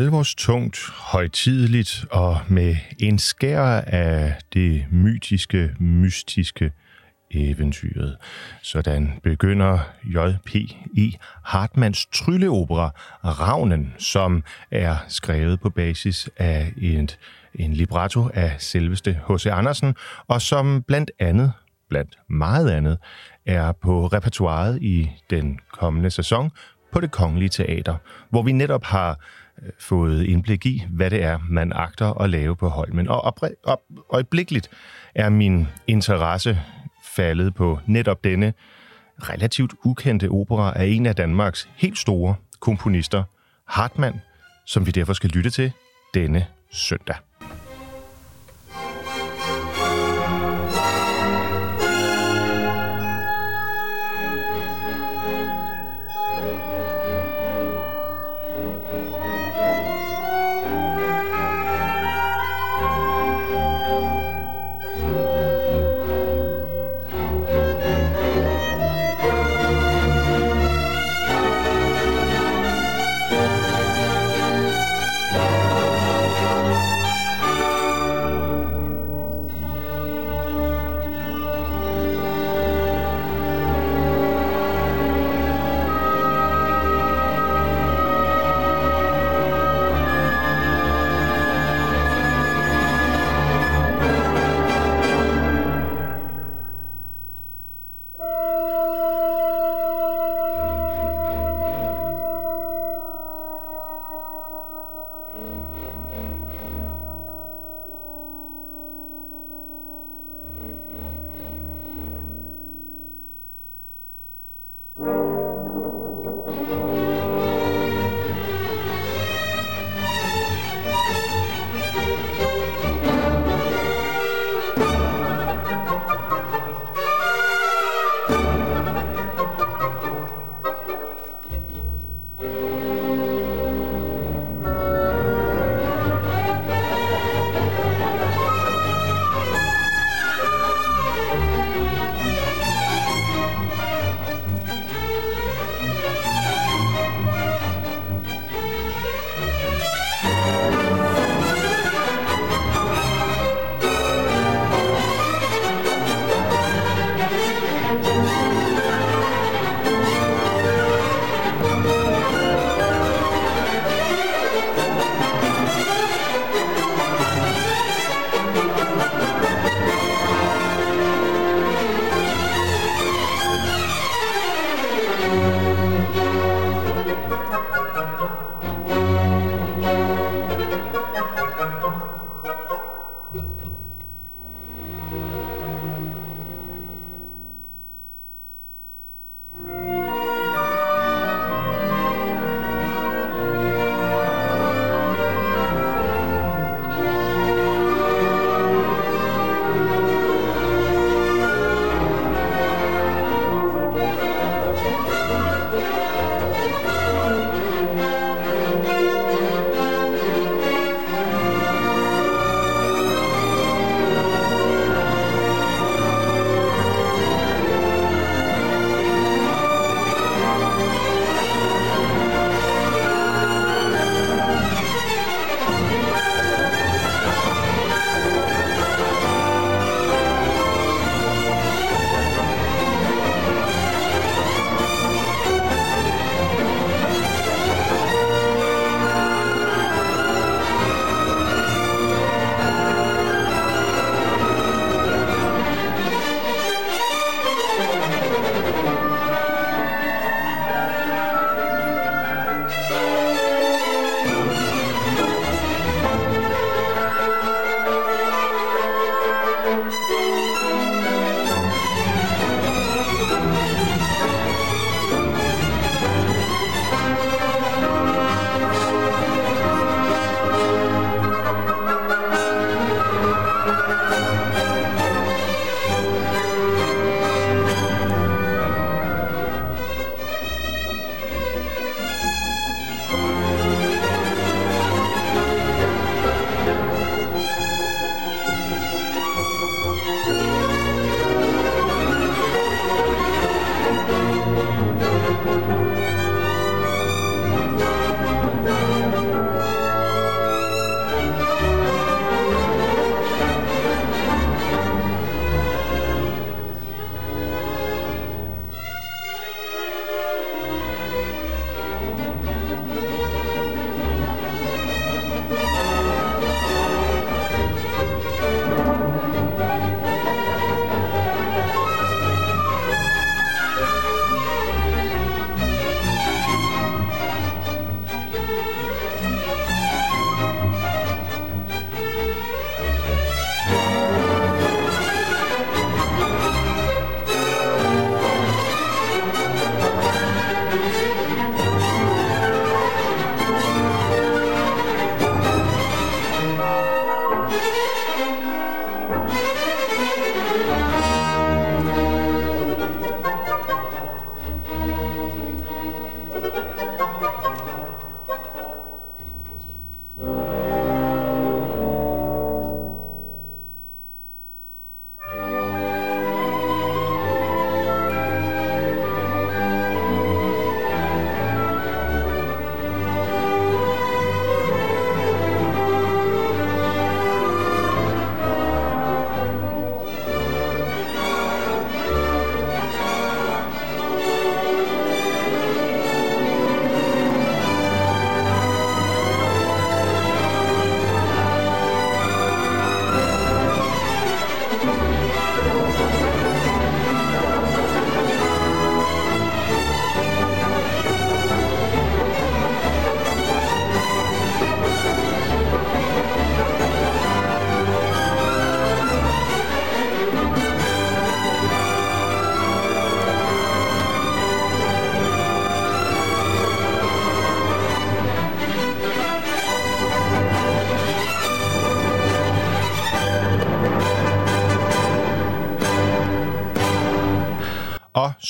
alvorstungt, højtideligt og med en skær af det mytiske, mystiske eventyret. Sådan begynder J.P.E. Hartmanns trylleopera Ravnen, som er skrevet på basis af en libretto af selveste H.C. Andersen, og som blandt meget andet, er på repertoiret i den kommende sæson på Det Kongelige Teater, hvor vi netop har fået indblik i, hvad det er, man agter at lave på Holmen. Og øjeblikkeligt er min interesse faldet på netop denne relativt ukendte opera af en af Danmarks helt store komponister, Hartmann, som vi derfor skal lytte til denne søndag.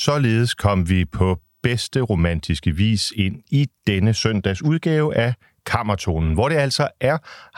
Således kom vi på bedste romantiske vis ind i denne søndags udgave af Kammertonen, hvor det altså er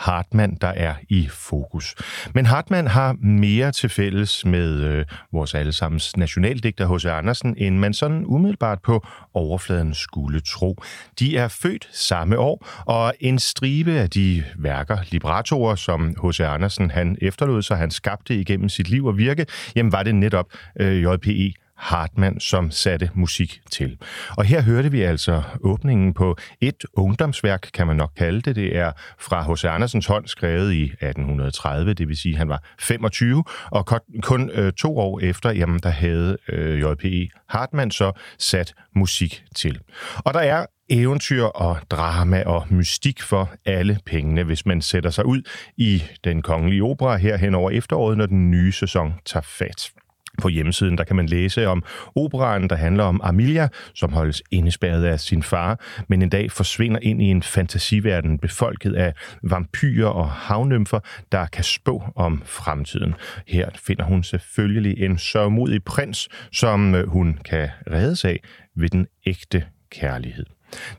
Hartmann, der er i fokus. Men Hartmann har mere til fælles med vores allesammens nationaldigter H.C. Andersen, end man sådan umiddelbart på overfladen skulle tro. De er født samme år, og en stribe af de værker, librettoer, som H.C. Andersen han efterlod sig, han skabte igennem sit liv og virke, jamen var det netop J.P.E. Hartmann, som satte musik til. Og her hørte vi altså åbningen på et ungdomsværk, kan man nok kalde det. Det er fra H.C. Andersens hånd, skrevet i 1830, det vil sige, at han var 25, og kun 2 år efter, jamen, der havde J.P.E. Hartmann så sat musik til. Og der er eventyr og drama og mystik for alle pengene, hvis man sætter sig ud i Den Kongelige Opera her hen over efteråret, når den nye sæson tager fat. På hjemmesiden, der kan man læse om operaen, der handler om Amelia, som holdes indespærret af sin far, men en dag forsvinder ind i en fantasiverden befolket af vampyrer og havnymfer, der kan spå om fremtiden. Her finder hun selvfølgelig en sørgmodig prins, som hun kan reddes af ved den ægte kærlighed.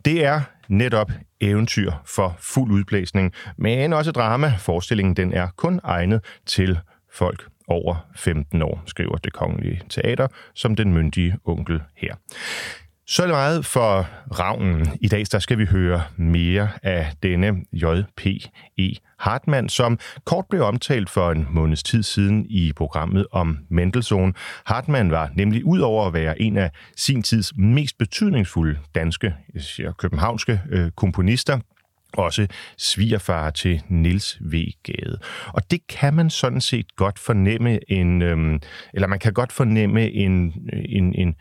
Det er netop eventyr for fuld udblæsning, men også drama. Forestillingen den er kun egnet til folk over 15 år, skriver Det Kongelige Teater, som den myndige onkel her. Så meget for Ravnen. I dag der skal vi høre mere af denne J.P.E. Hartmann, som kort blev omtalt for en måneds tid siden i programmet om Mendelssohn. Hartmann var nemlig ud over at være en af sin tids mest betydningsfulde danske og københavnske komponister, også svigerfar til Niels V. Gade. Og det kan man sådan set godt fornemme en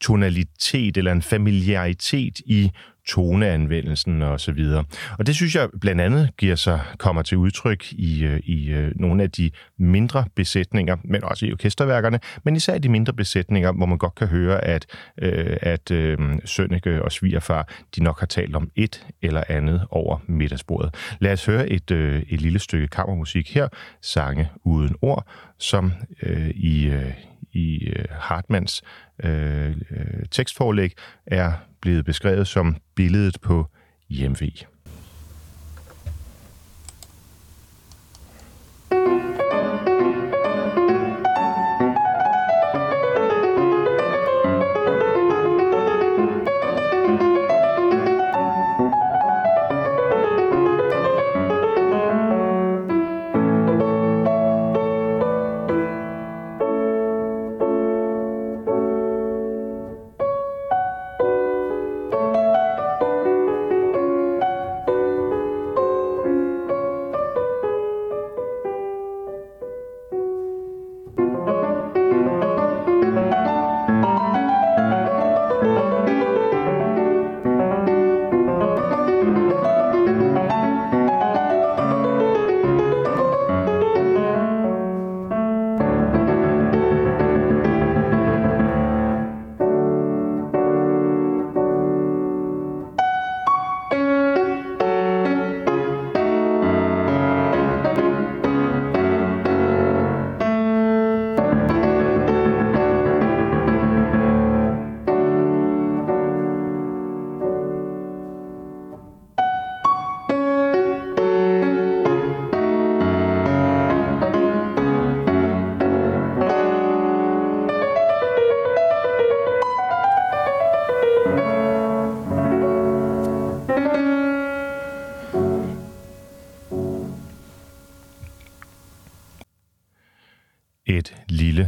tonalitet eller en familiaritet i toneanvendelsen og så videre. Og det synes jeg blandt andet kommer til udtryk i nogle af de mindre besætninger, men også i orkesterværkerne, men især i de mindre besætninger, hvor man godt kan høre, at Sønneke og svigerfar, de nok har talt om et eller andet over middagsbordet. Lad os høre et lille stykke kammermusik her, Sange uden ord, som i Hartmanns tekstforlæg er blevet beskrevet som billedet på hjemve.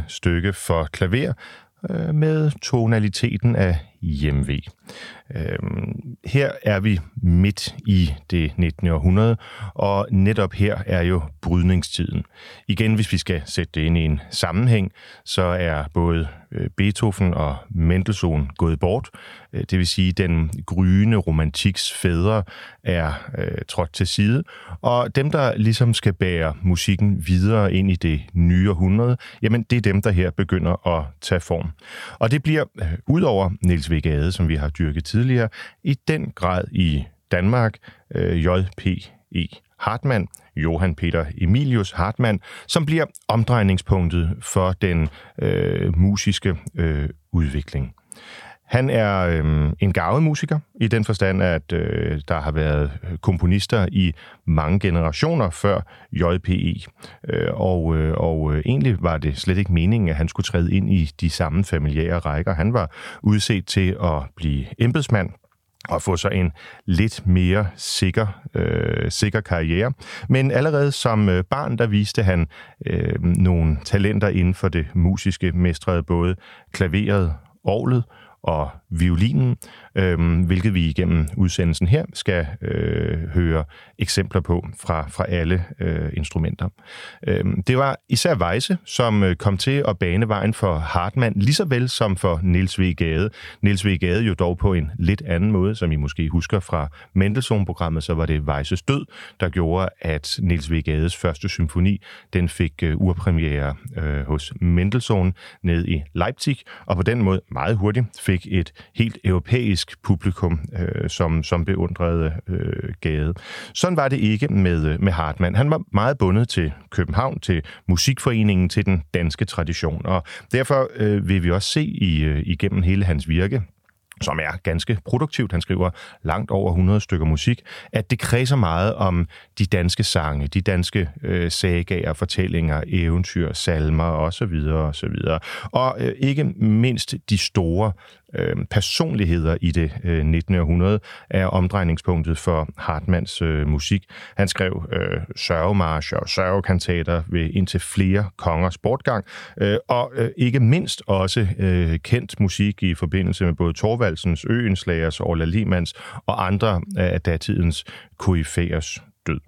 Stykke for klaver med tonaliteten af hjemve. Her er vi midt i det 19. århundrede, og netop her er jo brydningstiden. Igen, hvis vi skal sætte det ind i en sammenhæng, så er både Beethoven og Mendelssohn gået bort. Det vil sige, at den gryende romantiks fædre er trådt til side, og dem, der ligesom skal bære musikken videre ind i det nye århundrede, jamen det er dem, der her begynder at tage form. Og det bliver, udover Niels V. Gade, som vi har dyrket tidligere, i den grad i Danmark J.P.E. Hartmann, Johan Peter Emilius Hartmann, som bliver omdrejningspunktet for den musiske udvikling. Han er en garvet musiker, i den forstand, at der har været komponister i mange generationer før JPE. Og egentlig var det slet ikke meningen, at han skulle træde ind i de samme familiære rækker. Han var udset til at blive embedsmand og få sig en lidt mere sikker karriere. Men allerede som barn, der viste han nogle talenter inden for det musiske, mestrede både klaveret, orglet og violinen, hvilket vi igennem udsendelsen her skal høre eksempler på fra alle instrumenter. Det var især Weisse, som kom til at bane vejen for Hartmann, lige så vel som for Niels V. Gade. Niels V. Gade jo dog på en lidt anden måde, som I måske husker fra Mendelssohn-programmet, så var det Weisses død, der gjorde, at Niels V. Gades første symfoni, den fik urpremiere hos Mendelssohn ned i Leipzig, og på den måde meget hurtigt fik et helt europæisk publikum, som beundrede Gade. Sådan var det ikke med Hartmann. Han var meget bundet til København, til Musikforeningen, til den danske tradition, og derfor vil vi også se igennem hele hans virke, som er ganske produktivt. Han skriver langt over 100 stykker musik, at det kredser meget om de danske sange, de danske sagaer, fortællinger, eventyr, salmer osv. Og ikke mindst de store personligheder i det 19. århundrede er omdrejningspunktet for Hartmanns musik. Han skrev sørgemarcher og sørgekantater ved indtil flere kongers bortgang, og ikke mindst også kendt musik i forbindelse med både Thorvaldsens, Oehlenschlägers, Orla Lehmanns og andre af datidens koryfæers død.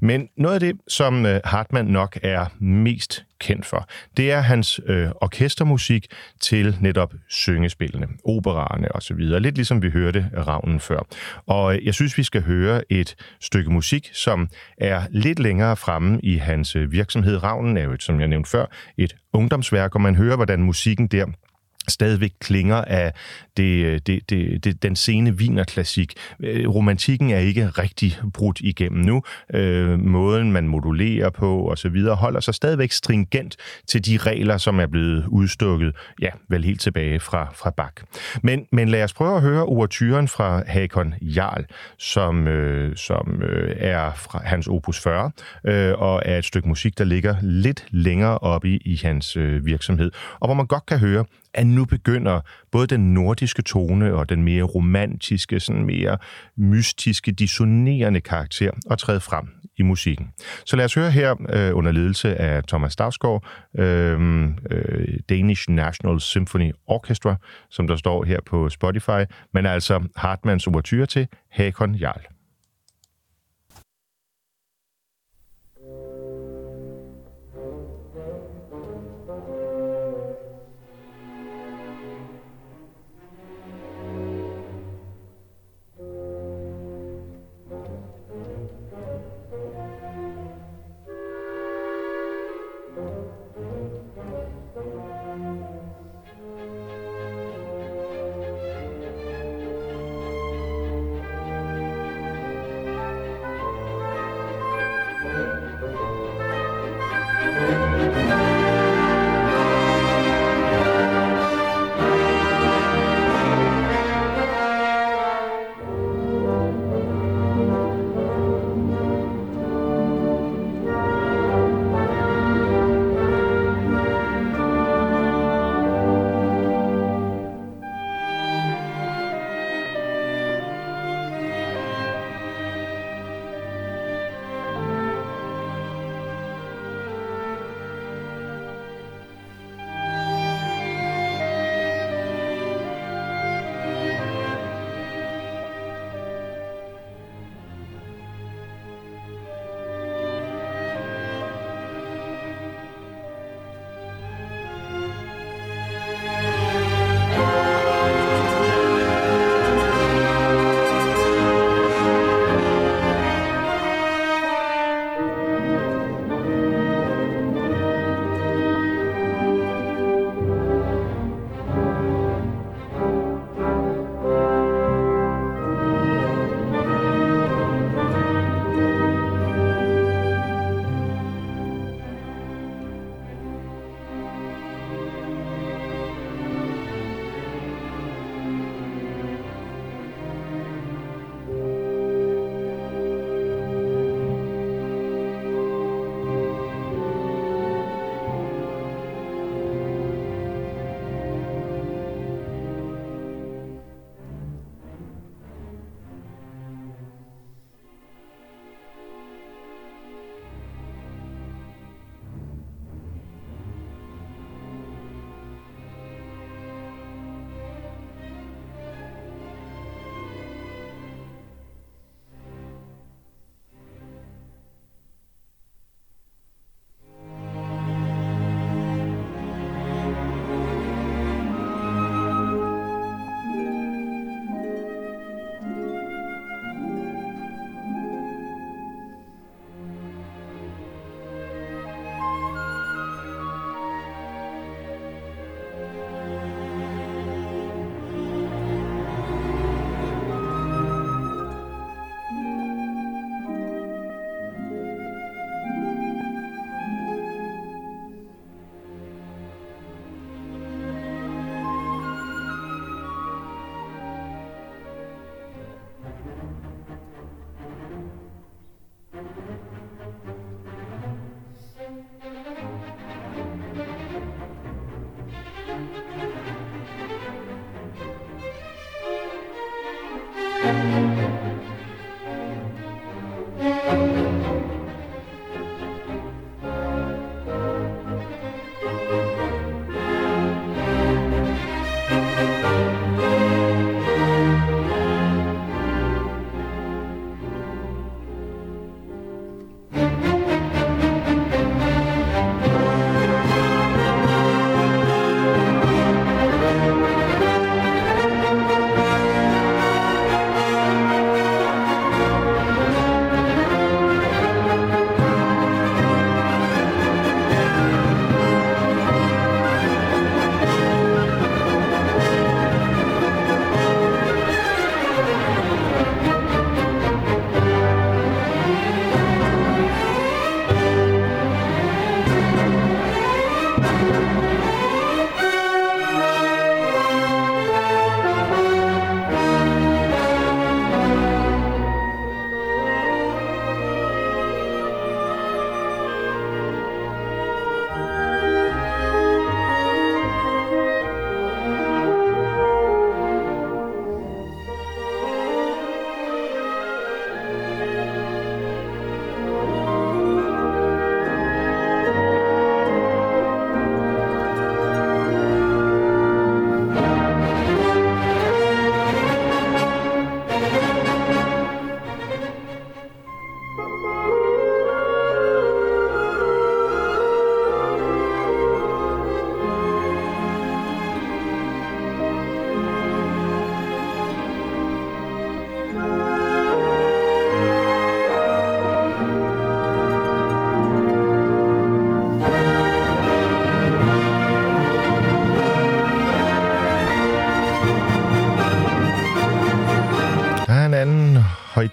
Men noget af det, som Hartmann nok er mest kendt for, det er hans orkestermusik til netop syngespillene, opererne osv. Lidt ligesom vi hørte Ravnen før. Og jeg synes, vi skal høre et stykke musik, som er lidt længere fremme i hans virksomhed. Ravnen er jo, som jeg nævnte før, et ungdomsværk, og man hører, hvordan musikken der stadigvæk klinger af den sene wienerklassik. Romantikken er ikke rigtig brudt igennem nu. Måden, man modulerer på osv., holder sig stadigvæk stringent til de regler, som er blevet udstukket, ja, vel helt tilbage fra Bach. Men lad os prøve at høre ouverturen fra Hakon Jarl, som er fra hans opus 40, og er et stykke musik, der ligger lidt længere oppe i hans virksomhed, og hvor man godt kan høre, at nu begynder både den nordiske tone og den mere romantiske, sådan mere mystiske, dissonerende karakter at træde frem i musikken. Så lad os høre her under ledelse af Thomas Dausgaard, Danish National Symphony Orchestra, som der står her på Spotify, men altså Hartmanns ouverture til Hakon Jarl.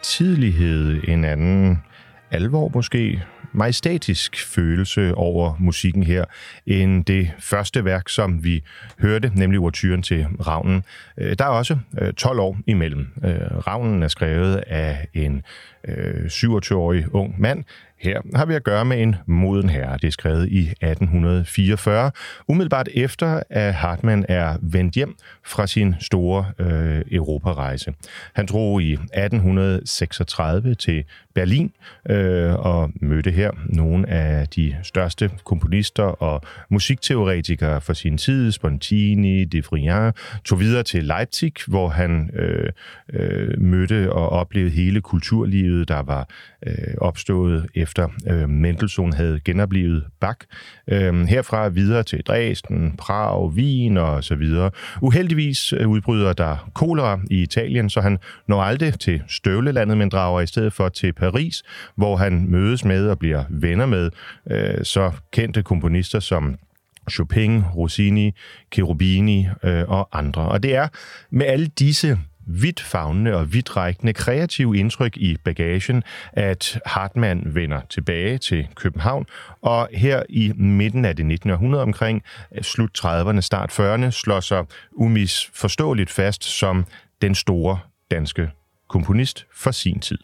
Tidlighed, en anden alvor måske, majestætisk følelse over musikken her, end det første værk, som vi hørte, nemlig ouverturen til Ravnen. Der er også 12 år imellem. Ravnen er skrevet af en 27-årig ung mand. Her har vi at gøre med en moden herre. Det er skrevet i 1844, umiddelbart efter, at Hartmann er vendt hjem fra sin store europarejse. Han drog i 1836 til Berlin og mødte her nogle af de største komponister og musikteoretikere fra sin tid, Spontini, de Friare, tog videre til Leipzig, hvor han mødte og oplevede hele kulturlivet, der var opstået efter Mendelssohn havde genoplevet Bach. Herfra videre til Dresden, Prag, Wien og så videre. Uheldigvis udbryder der kolera i Italien, så han når aldrig til støvlelandet, men drager i stedet for til Paris, hvor han mødes med og bliver venner med så kendte komponister som Chopin, Rossini, Cherubini og andre. Og det er med alle disse vidtfavnende og vidtrækkende kreative indtryk i bagagen, at Hartmann vender tilbage til København, og her i midten af det 19. århundrede omkring slut 30'erne, start 40'erne, slår sig umisforståeligt fast som den store danske komponist for sin tid.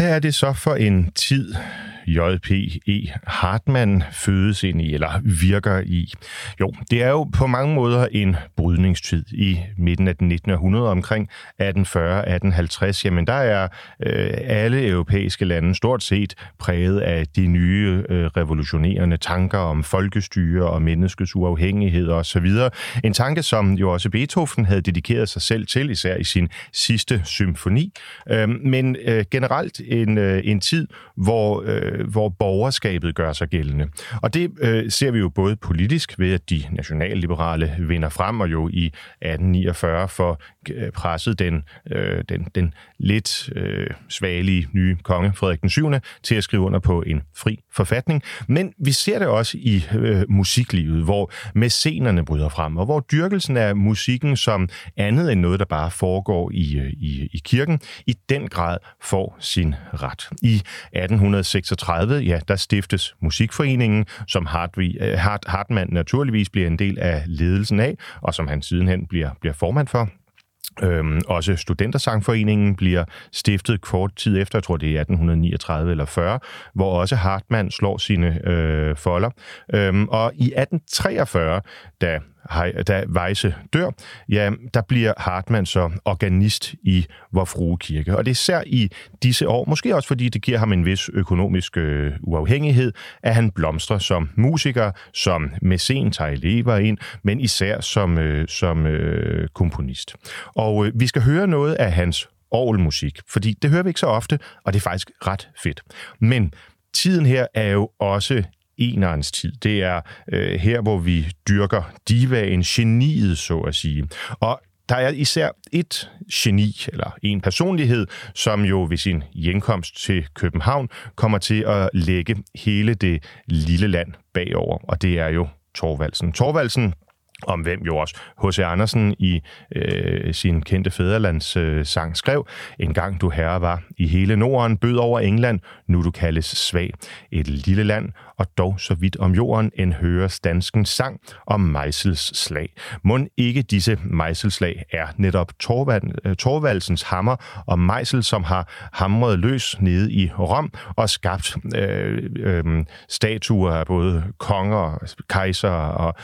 hvad er det så for en tid, J.P.E. Hartmann fødes ind i, eller virker i? Jo, det er jo på mange måder en brydningstid i midten af den 19. århundrede, omkring 1840-1850. Jamen, der er alle europæiske lande stort set præget af de nye revolutionerende tanker om folkestyre og menneskets uafhængighed osv. En tanke, som jo også Beethoven havde dedikeret sig selv til, især i sin sidste symfoni. Men generelt en tid, hvor borgerskabet gør sig gældende. Og det ser vi jo både politisk ved, at de nationalliberale vinder frem, og jo i 1849 får presset den lidt svagelige nye konge, Frederik den 7, til at skrive under på en fri forfatning. Men vi ser det også i musiklivet, hvor mæscenerne bryder frem, og hvor dyrkelsen af musikken som andet end noget, der bare foregår i kirken, i den grad får sin ret. I 1836, ja, der stiftes Musikforeningen, som Hartmann naturligvis bliver en del af ledelsen af, og som han sidenhen bliver formand for. Også Studentersangforeningen bliver stiftet kort tid efter, jeg tror det er 1839 eller 40, hvor også Hartmann slår sine folder. Og i 1843, da Weisse dør, ja, der bliver Hartmann så organist i Vor Frue Kirke. Og det er især i disse år, måske også fordi det giver ham en vis økonomisk uafhængighed, at han blomstrer som musiker, som mæcen, tager elever ind, men især som komponist. Og vi skal høre noget af hans orgelmusik, fordi det hører vi ikke så ofte, og det er faktisk ret fedt. Men tiden her er jo også enerens tid. Det er her, hvor vi dyrker divaen, geniet, så at sige. Og der er især et geni, eller en personlighed, som jo ved sin hjemkomst til København kommer til at lægge hele det lille land bagover, og det er jo Thorvaldsen. Thorvaldsen, om hvem jo også H.C. Andersen i sin kendte fædrelandssang skrev: "En gang du herre var i hele Norden, bød over England, nu du kaldes svag. Et lille land, og dog så vidt om jorden, end høres danskens sang om mejsels slag." Mon ikke disse mejselslag er netop Thorvaldsens hammer og mejsel, som har hamret løs nede i Rom og skabt statuer af både konger, kejser og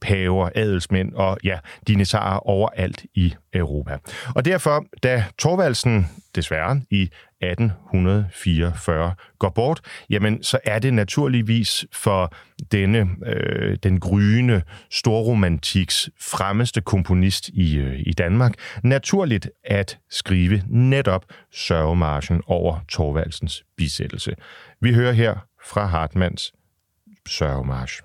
paver, adelsmænd og ja, dinosaurer overalt i Europa. Og derfor, da Thorvaldsen desværre i 1844 går bort, jamen så er det naturligvis for denne den gryende storromantiks fremmeste komponist i Danmark naturligt at skrive netop sørgemarchen over Thorvaldsens bisættelse. Vi hører her fra Hartmanns sørgemarch.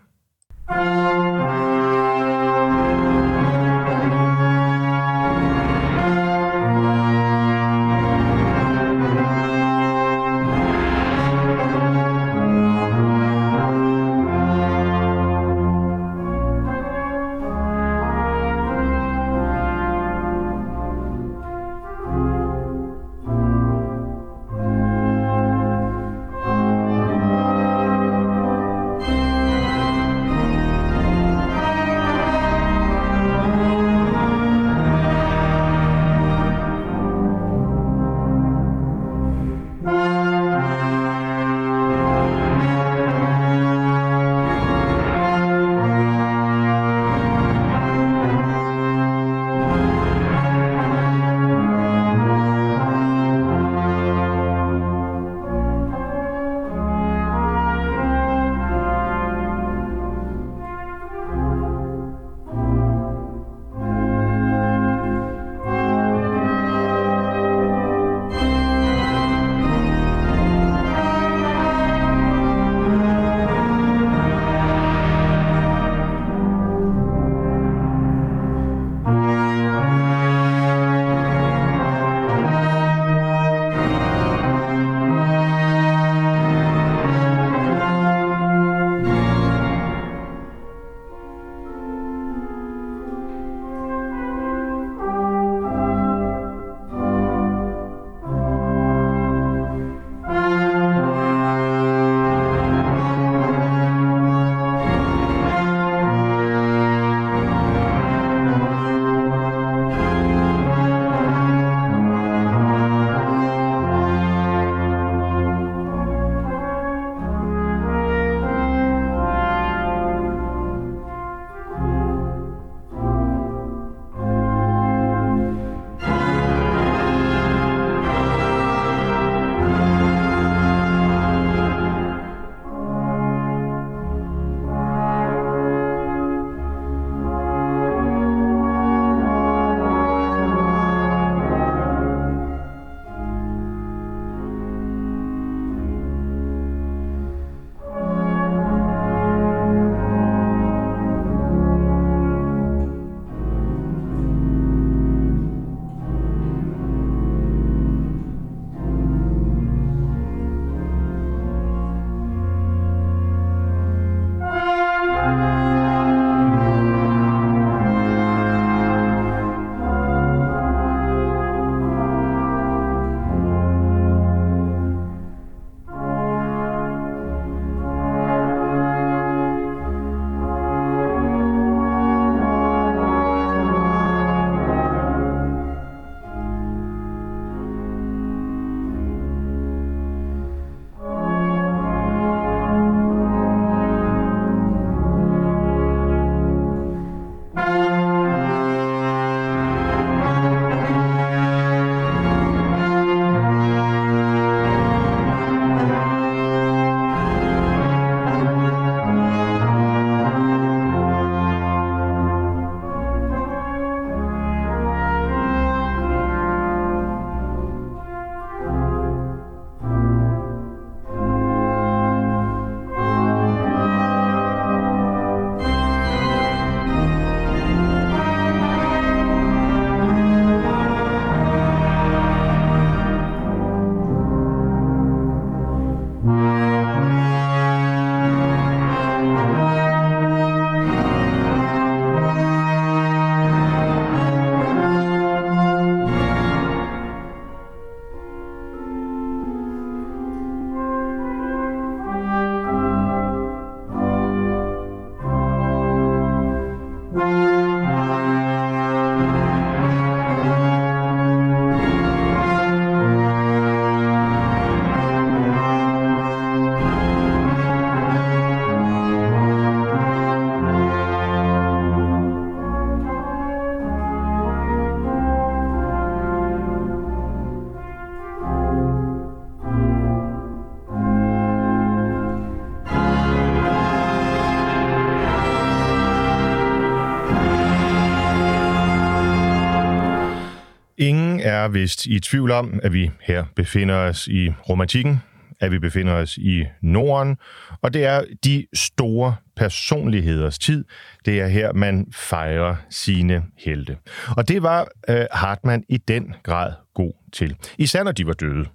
er vist i tvivl om, at vi her befinder os i romantikken, at vi befinder os i Norden, og det er de store personligheders tid. Det er her, man fejrer sine helte. Og det var Hartmann i den grad god til. Især når de var døde.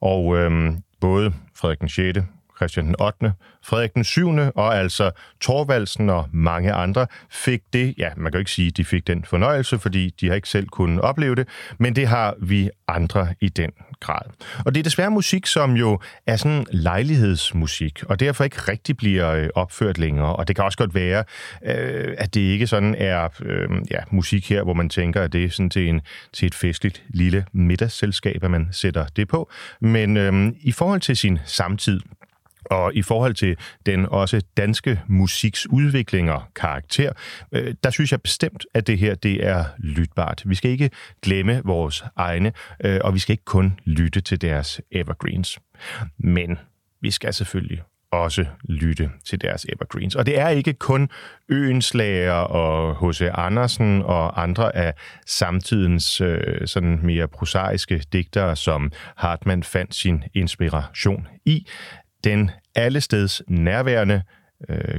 Og både Frederik den 6., Christian den 8., Frederik den 7. og altså Thorvaldsen og mange andre fik det. Ja, man kan jo ikke sige, at de fik den fornøjelse, fordi de har ikke selv kunnet opleve det, men det har vi andre i den grad. Og det er desværre musik, som jo er sådan lejlighedsmusik, og derfor ikke rigtig bliver opført længere. Og det kan også godt være, at det ikke sådan er musik her, hvor man tænker, at det er sådan til et festligt lille middagsselskab, at man sætter det på. Men i forhold til sin samtid, og i forhold til den også danske musiks udvikling og karakter, der synes jeg bestemt, at det her det er lytbart. Vi skal ikke glemme vores egne, og vi skal ikke kun lytte til deres evergreens. Men vi skal selvfølgelig også lytte til deres evergreens. Og det er ikke kun Oehlenschläger og H.C. Andersen og andre af samtidens sådan mere prosaiske digtere, som Hartmann fandt sin inspiration i. Den allesteds nærværende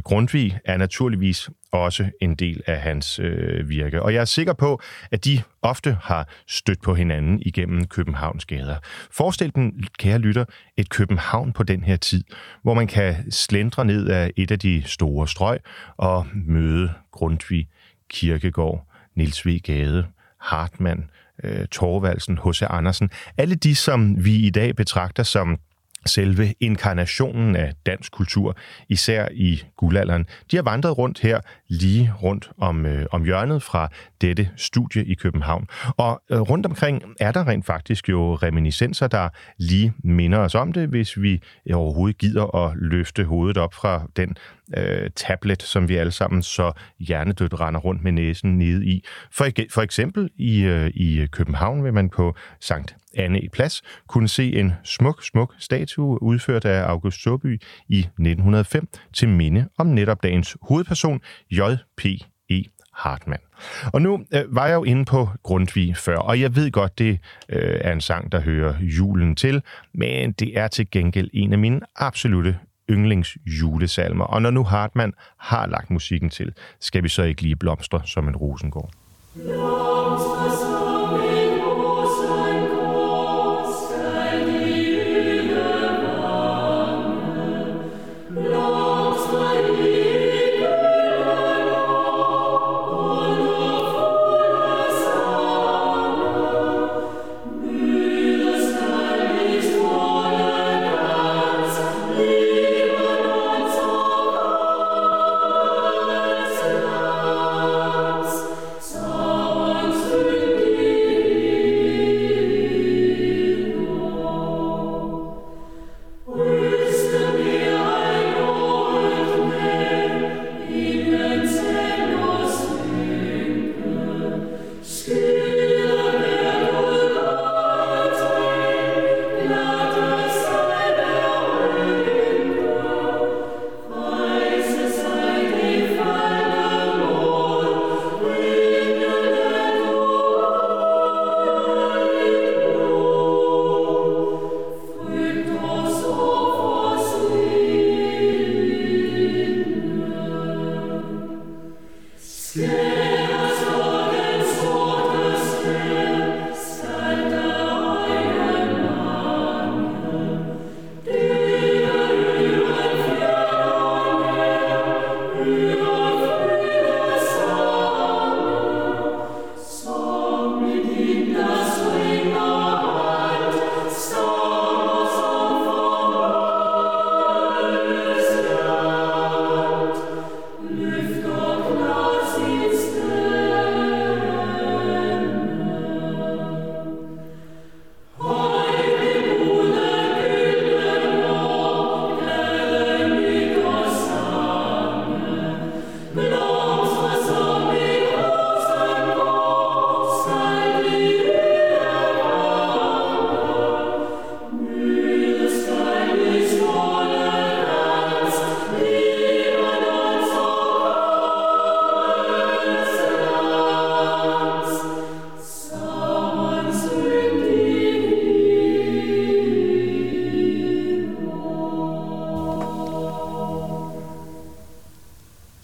Grundtvig er naturligvis også en del af hans virke. Og jeg er sikker på, at de ofte har stødt på hinanden igennem Københavns gader. Forestil dem, kære lytter, et København på den her tid, hvor man kan slendre ned af et af de store strøg og møde Grundtvig, Kirkegaard, Niels V. Gade, Hartmann, Thorvaldsen, H.C. Andersen. Alle de, som vi i dag betragter som selve inkarnationen af dansk kultur, især i guldalderen. De har vandret rundt her, lige rundt om hjørnet fra dette studie i København. Og rundt omkring er der rent faktisk jo reminiscenser, der lige minder os om det, hvis vi overhovedet gider at løfte hovedet op fra den tablet, som vi alle sammen så hjernedødt render rundt med næsen nede i. For eksempel i København vil man på Sankt Anne Plads kunne se en smuk statue udført af August Søby i 1905 til minde om netop dagens hovedperson J.P.E. Hartmann. Og nu var jeg jo inde på Grundtvig før, og jeg ved godt, det er en sang, der hører julen til, men det er til gengæld en af mine absolutte yndlingsjulesalmer. Og når nu Hartmann har lagt musikken til, skal vi så ikke lige blomstre som en rosengård?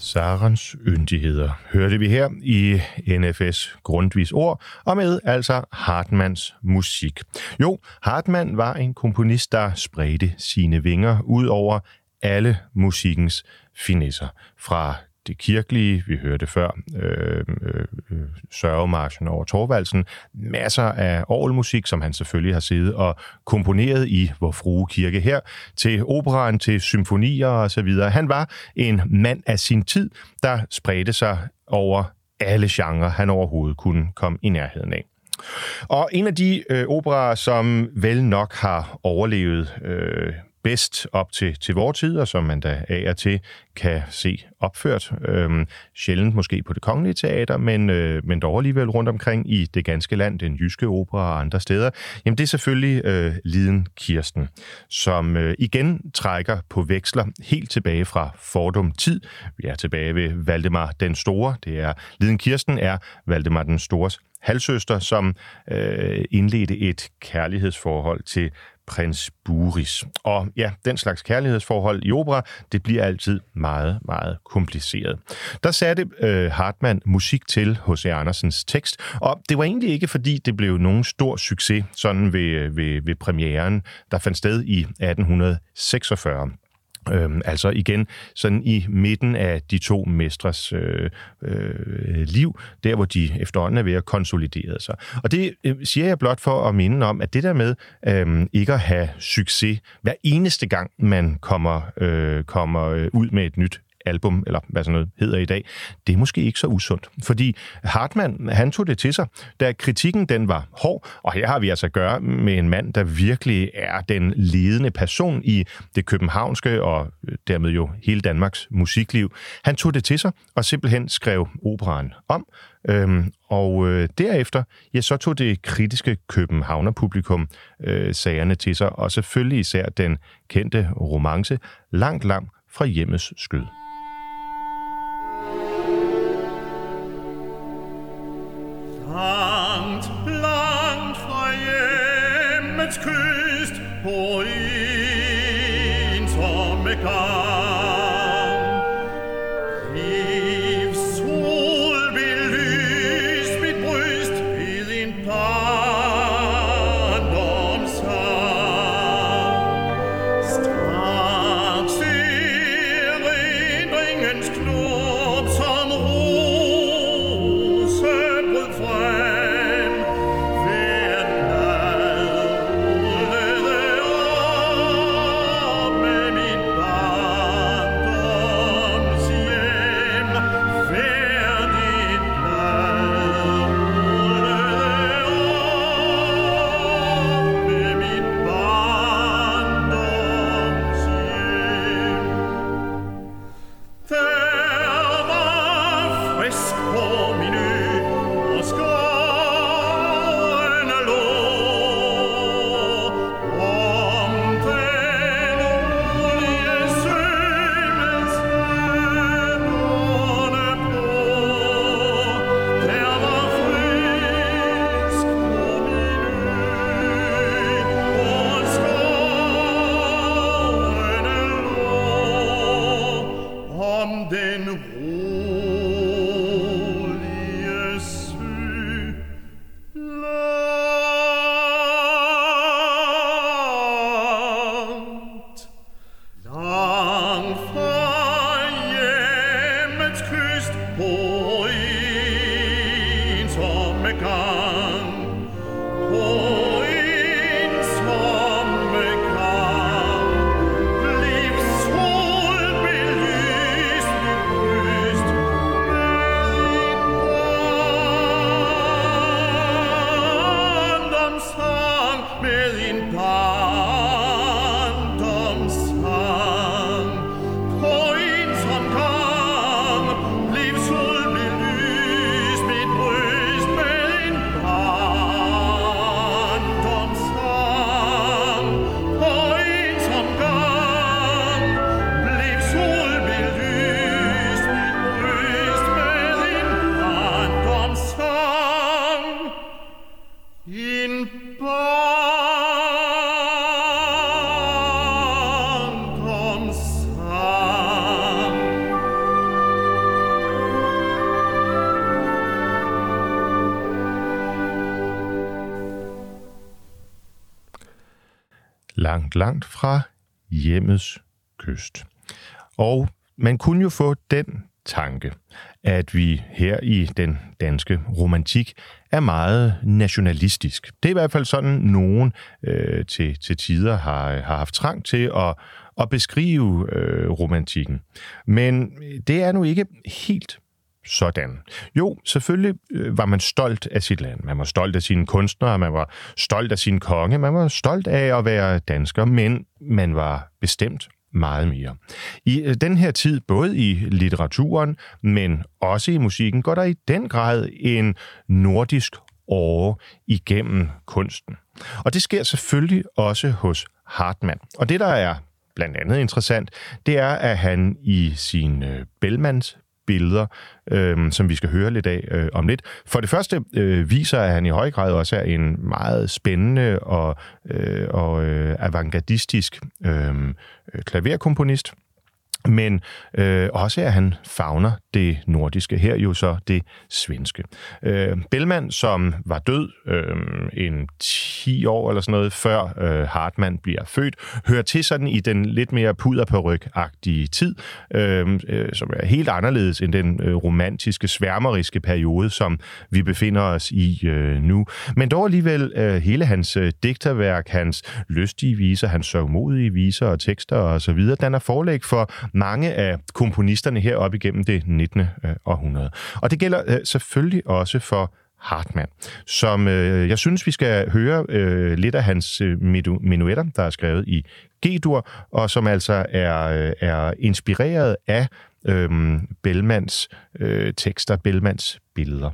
Sarens yndigheder, hørte vi her i N.F.S. Grundtvigs ord, og med altså Hartmanns musik. Jo, Hartmann var en komponist, der spredte sine vinger ud over alle musikkens finesser. Fra det kirkelige, vi hørte før, sørgemarchen over Thorvaldsen, masser af orgelmusik, som han selvfølgelig har siddet og komponeret i Vor Frue Kirke her, til operaen, til symfonier osv. Han var en mand af sin tid, der spredte sig over alle genrer, han overhovedet kunne komme i nærheden af. Og en af de operaer, som vel nok har overlevet bedst op til vor tid, og som man da af og til kan se opført. Sjældent måske på Det Kongelige Teater, men dog alligevel rundt omkring i det ganske land, den jyske opera og andre steder. Jamen det er selvfølgelig Liden Kirsten, som igen trækker på veksler helt tilbage fra fordum tid. Vi er tilbage ved Valdemar den Store. Det er Liden Kirsten er Valdemar den Stores halvsøster, som indledte et kærlighedsforhold til prins Buris. Og ja, den slags kærlighedsforhold i opera, det bliver altid meget, meget kompliceret. Der satte Hartmann musik til H.C. Andersens tekst, og det var egentlig ikke, fordi det blev nogen stor succes, sådan ved premieren, der fandt sted i 1846. Altså igen, sådan i midten af de to mestres liv, der hvor de efterhånden er ved at konsolidere sig. Og det siger jeg blot for at minde om, at det der med ikke at have succes hver eneste gang, man kommer ud med et nyt album, eller hvad sådan noget hedder i dag, det er måske ikke så usundt. Fordi Hartmann, han tog det til sig, da kritikken den var hård, og her har vi altså at gøre med en mand, der virkelig er den ledende person i det københavnske, og dermed jo hele Danmarks musikliv. Han tog det til sig, og simpelthen skrev operaen om, og derefter, ja, så tog det kritiske københavnerpublikum sagerne til sig, og selvfølgelig især den kendte romance, Langt, langt fra hjemmets skød. Langt, langt fra hjemmets kyst, på ensomme gang. Livs sol vil lyse mit bryst ved en barndomssang. Straks erindringens knop som ro. langt, langt fra hjemmets kyst. Og man kunne jo få den tanke, at vi her i den danske romantik er meget nationalistisk. Det er i hvert fald sådan, nogen til tider har haft trang til at beskrive romantikken. Men det er nu ikke helt sådan. Jo, selvfølgelig var man stolt af sit land. Man var stolt af sine kunstnere, man var stolt af sin konge, man var stolt af at være dansker, men man var bestemt meget mere. I den her tid, både i litteraturen, men også i musikken, går der i den grad en nordisk åre igennem kunsten. Og det sker selvfølgelig også hos Hartmann. Og det, der er blandt andet interessant, det er, at han i sine Bellmanns Billeder, som vi skal høre lidt af om lidt. For det første viser, at han i høj grad også er en meget spændende og avantgardistisk klaverkomponist, men også at han favner det nordiske, her jo så det svenske. Bellman, som var død en 10 år eller sådan noget, før Hartmann bliver født, hører til sådan i den lidt mere puderperyk-agtige tid, som er helt anderledes end den romantiske, sværmeriske periode, som vi befinder os i nu. Men dog alligevel hele hans digterværk, hans lystige viser, hans sørgmodige viser og tekster osv., danner forlæg for mange af komponisterne heroppe igennem det 19. århundrede. Og det gælder selvfølgelig også for Hartmann, som jeg synes, vi skal høre lidt af hans menuetter, der er skrevet i G-dur, og som altså er inspireret af Bellmans tekster, Bellmans billeder.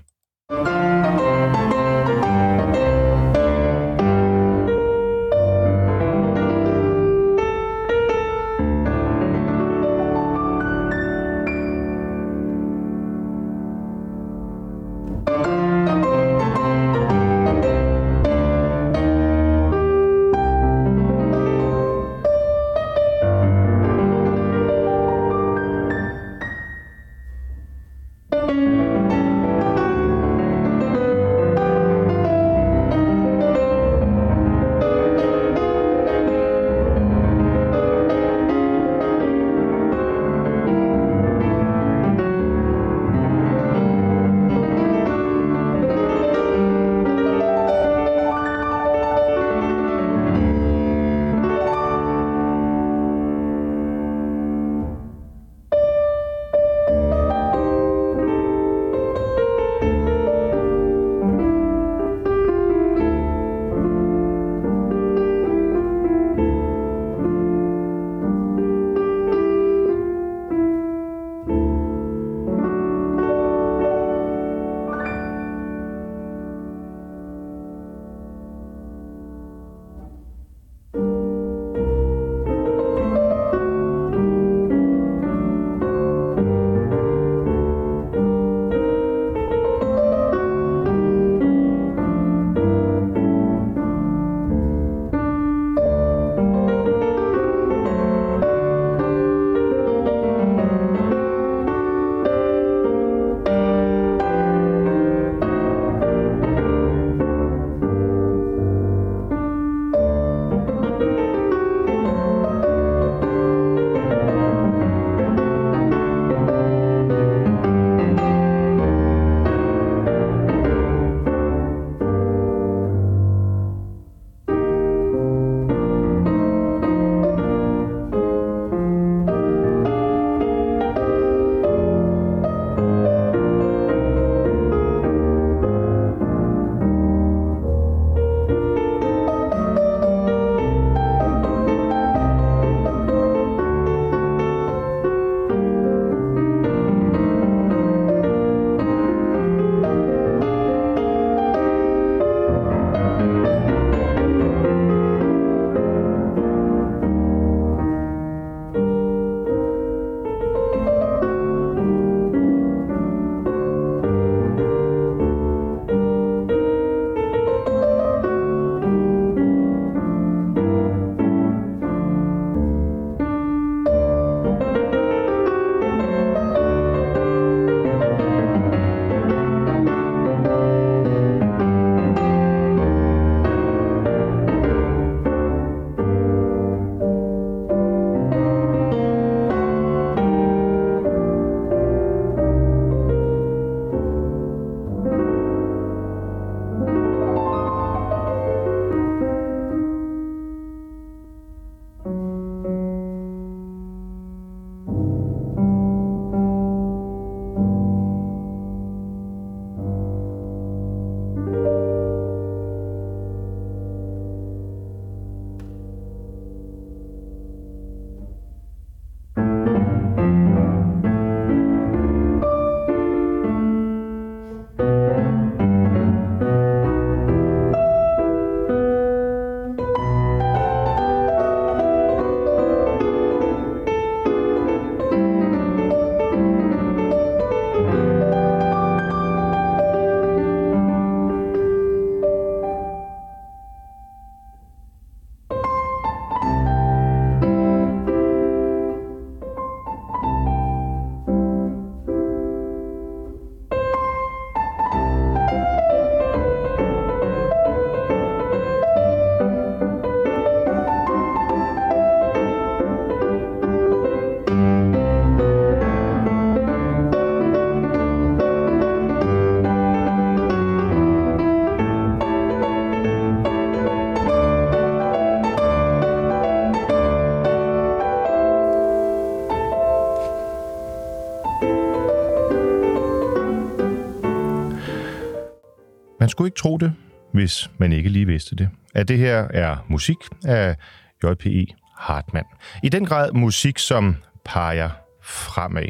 Man skulle ikke tro det, hvis man ikke lige vidste det. At det her er musik af J.P.E. Hartmann. I den grad musik, som peger fremad,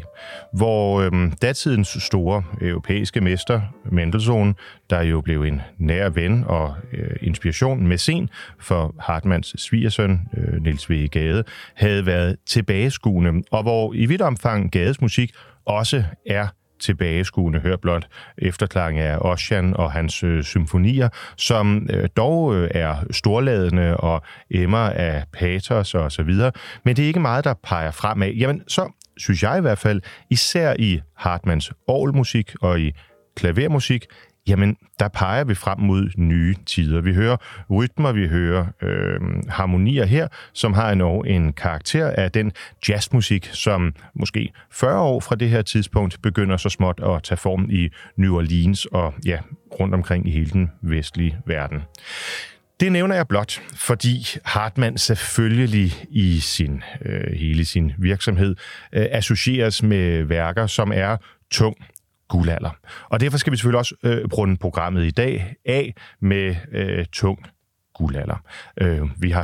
hvor datidens store europæiske mester, Mendelssohn, der jo blev en nær ven og inspiration, mæcen for Hartmanns svigersøn, Niels V. Gade, havde været tilbageskuende, og hvor i vidt omfang Gades musik også er tilbageskuende, hør blot efterklang af Ossian og hans symfonier, som dog er storladende og emmer af patos og så videre, men det er ikke meget, der peger fremad. Jamen, så synes jeg i hvert fald, især i Hartmanns orgelmusik og i klavermusik, jamen, der peger vi frem mod nye tider. Vi hører rytmer, vi hører harmonier her, som har en karakter af den jazzmusik, som måske 40 år fra det her tidspunkt begynder så småt at tage form i New Orleans og ja, rundt omkring i hele den vestlige verden. Det nævner jeg blot, fordi Hartmann selvfølgelig i sin, hele sin virksomhed associeres med værker, som er tung guldalder. Og derfor skal vi selvfølgelig også runde programmet i dag af med tung guldalder. Vi har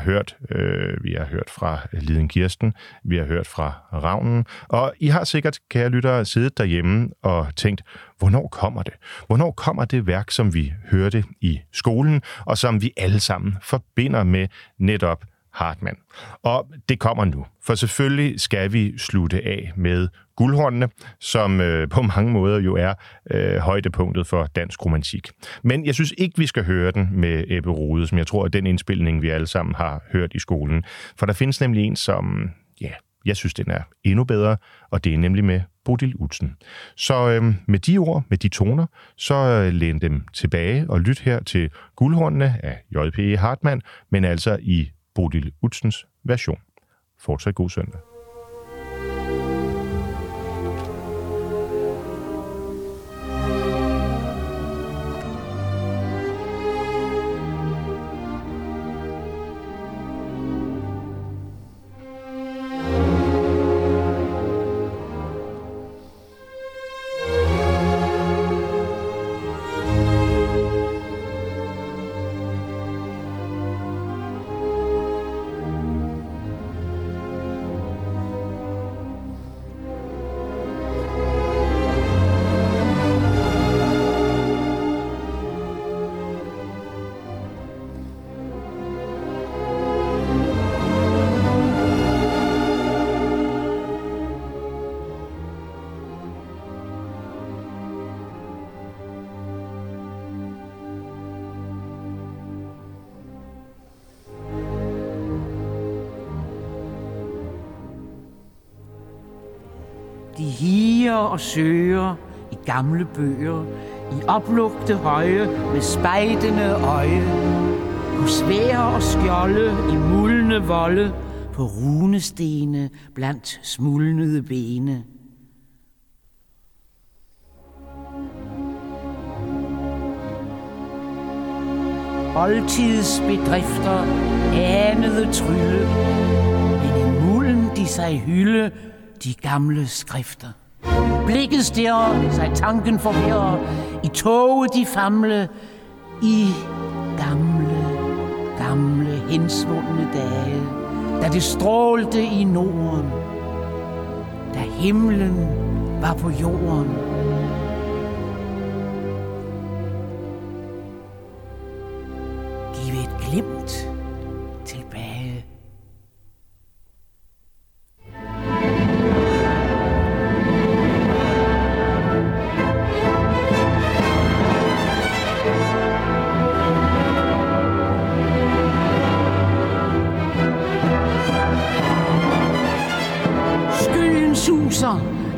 hørt fra Liden Kirsten, vi har hørt fra Ravnen, og I har sikkert, kære lyttere, siddet derhjemme og tænkt, hvornår kommer det? Hvornår kommer det værk, som vi hørte i skolen, og som vi alle sammen forbinder med netop Hartmann? Og det kommer nu, for selvfølgelig skal vi slutte af med Guldhornene, som på mange måder jo er højdepunktet for dansk romantik. Men jeg synes ikke, vi skal høre den med Ebbe Rode, som jeg tror er den indspilning, vi alle sammen har hørt i skolen. For der findes nemlig en, som ja, jeg synes, den er endnu bedre, og det er nemlig med Bodil Udsen. Så med de ord, med de toner, så læn dem tilbage og lyt her til Guldhornene af J.P.E. Hartmann, men altså i Bodil Udsens version. Fortsat god søndag. Og søger i gamle bøger, i oplugte høje med spejdende øje, på svære og skjolde, i mulne volde, på runestene blandt smulnede bene. Oldtids bedrifter anede trylle, men i mulden de sig hylde, de gamle skrifter. Blikket stirrer, sig tanken forvirrer, i toget de famle, i gamle, gamle hensvundne dage, da det strålte i Norden, da himlen var på jorden. Giv et glimt tilbage.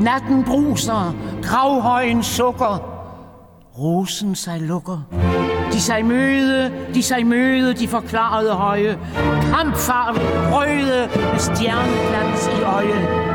Natten bruser, gravhøjen sukker, rosen sig lukker. De sig møde, de forklarede høje, kampfarve røde med stjerneglans i øje.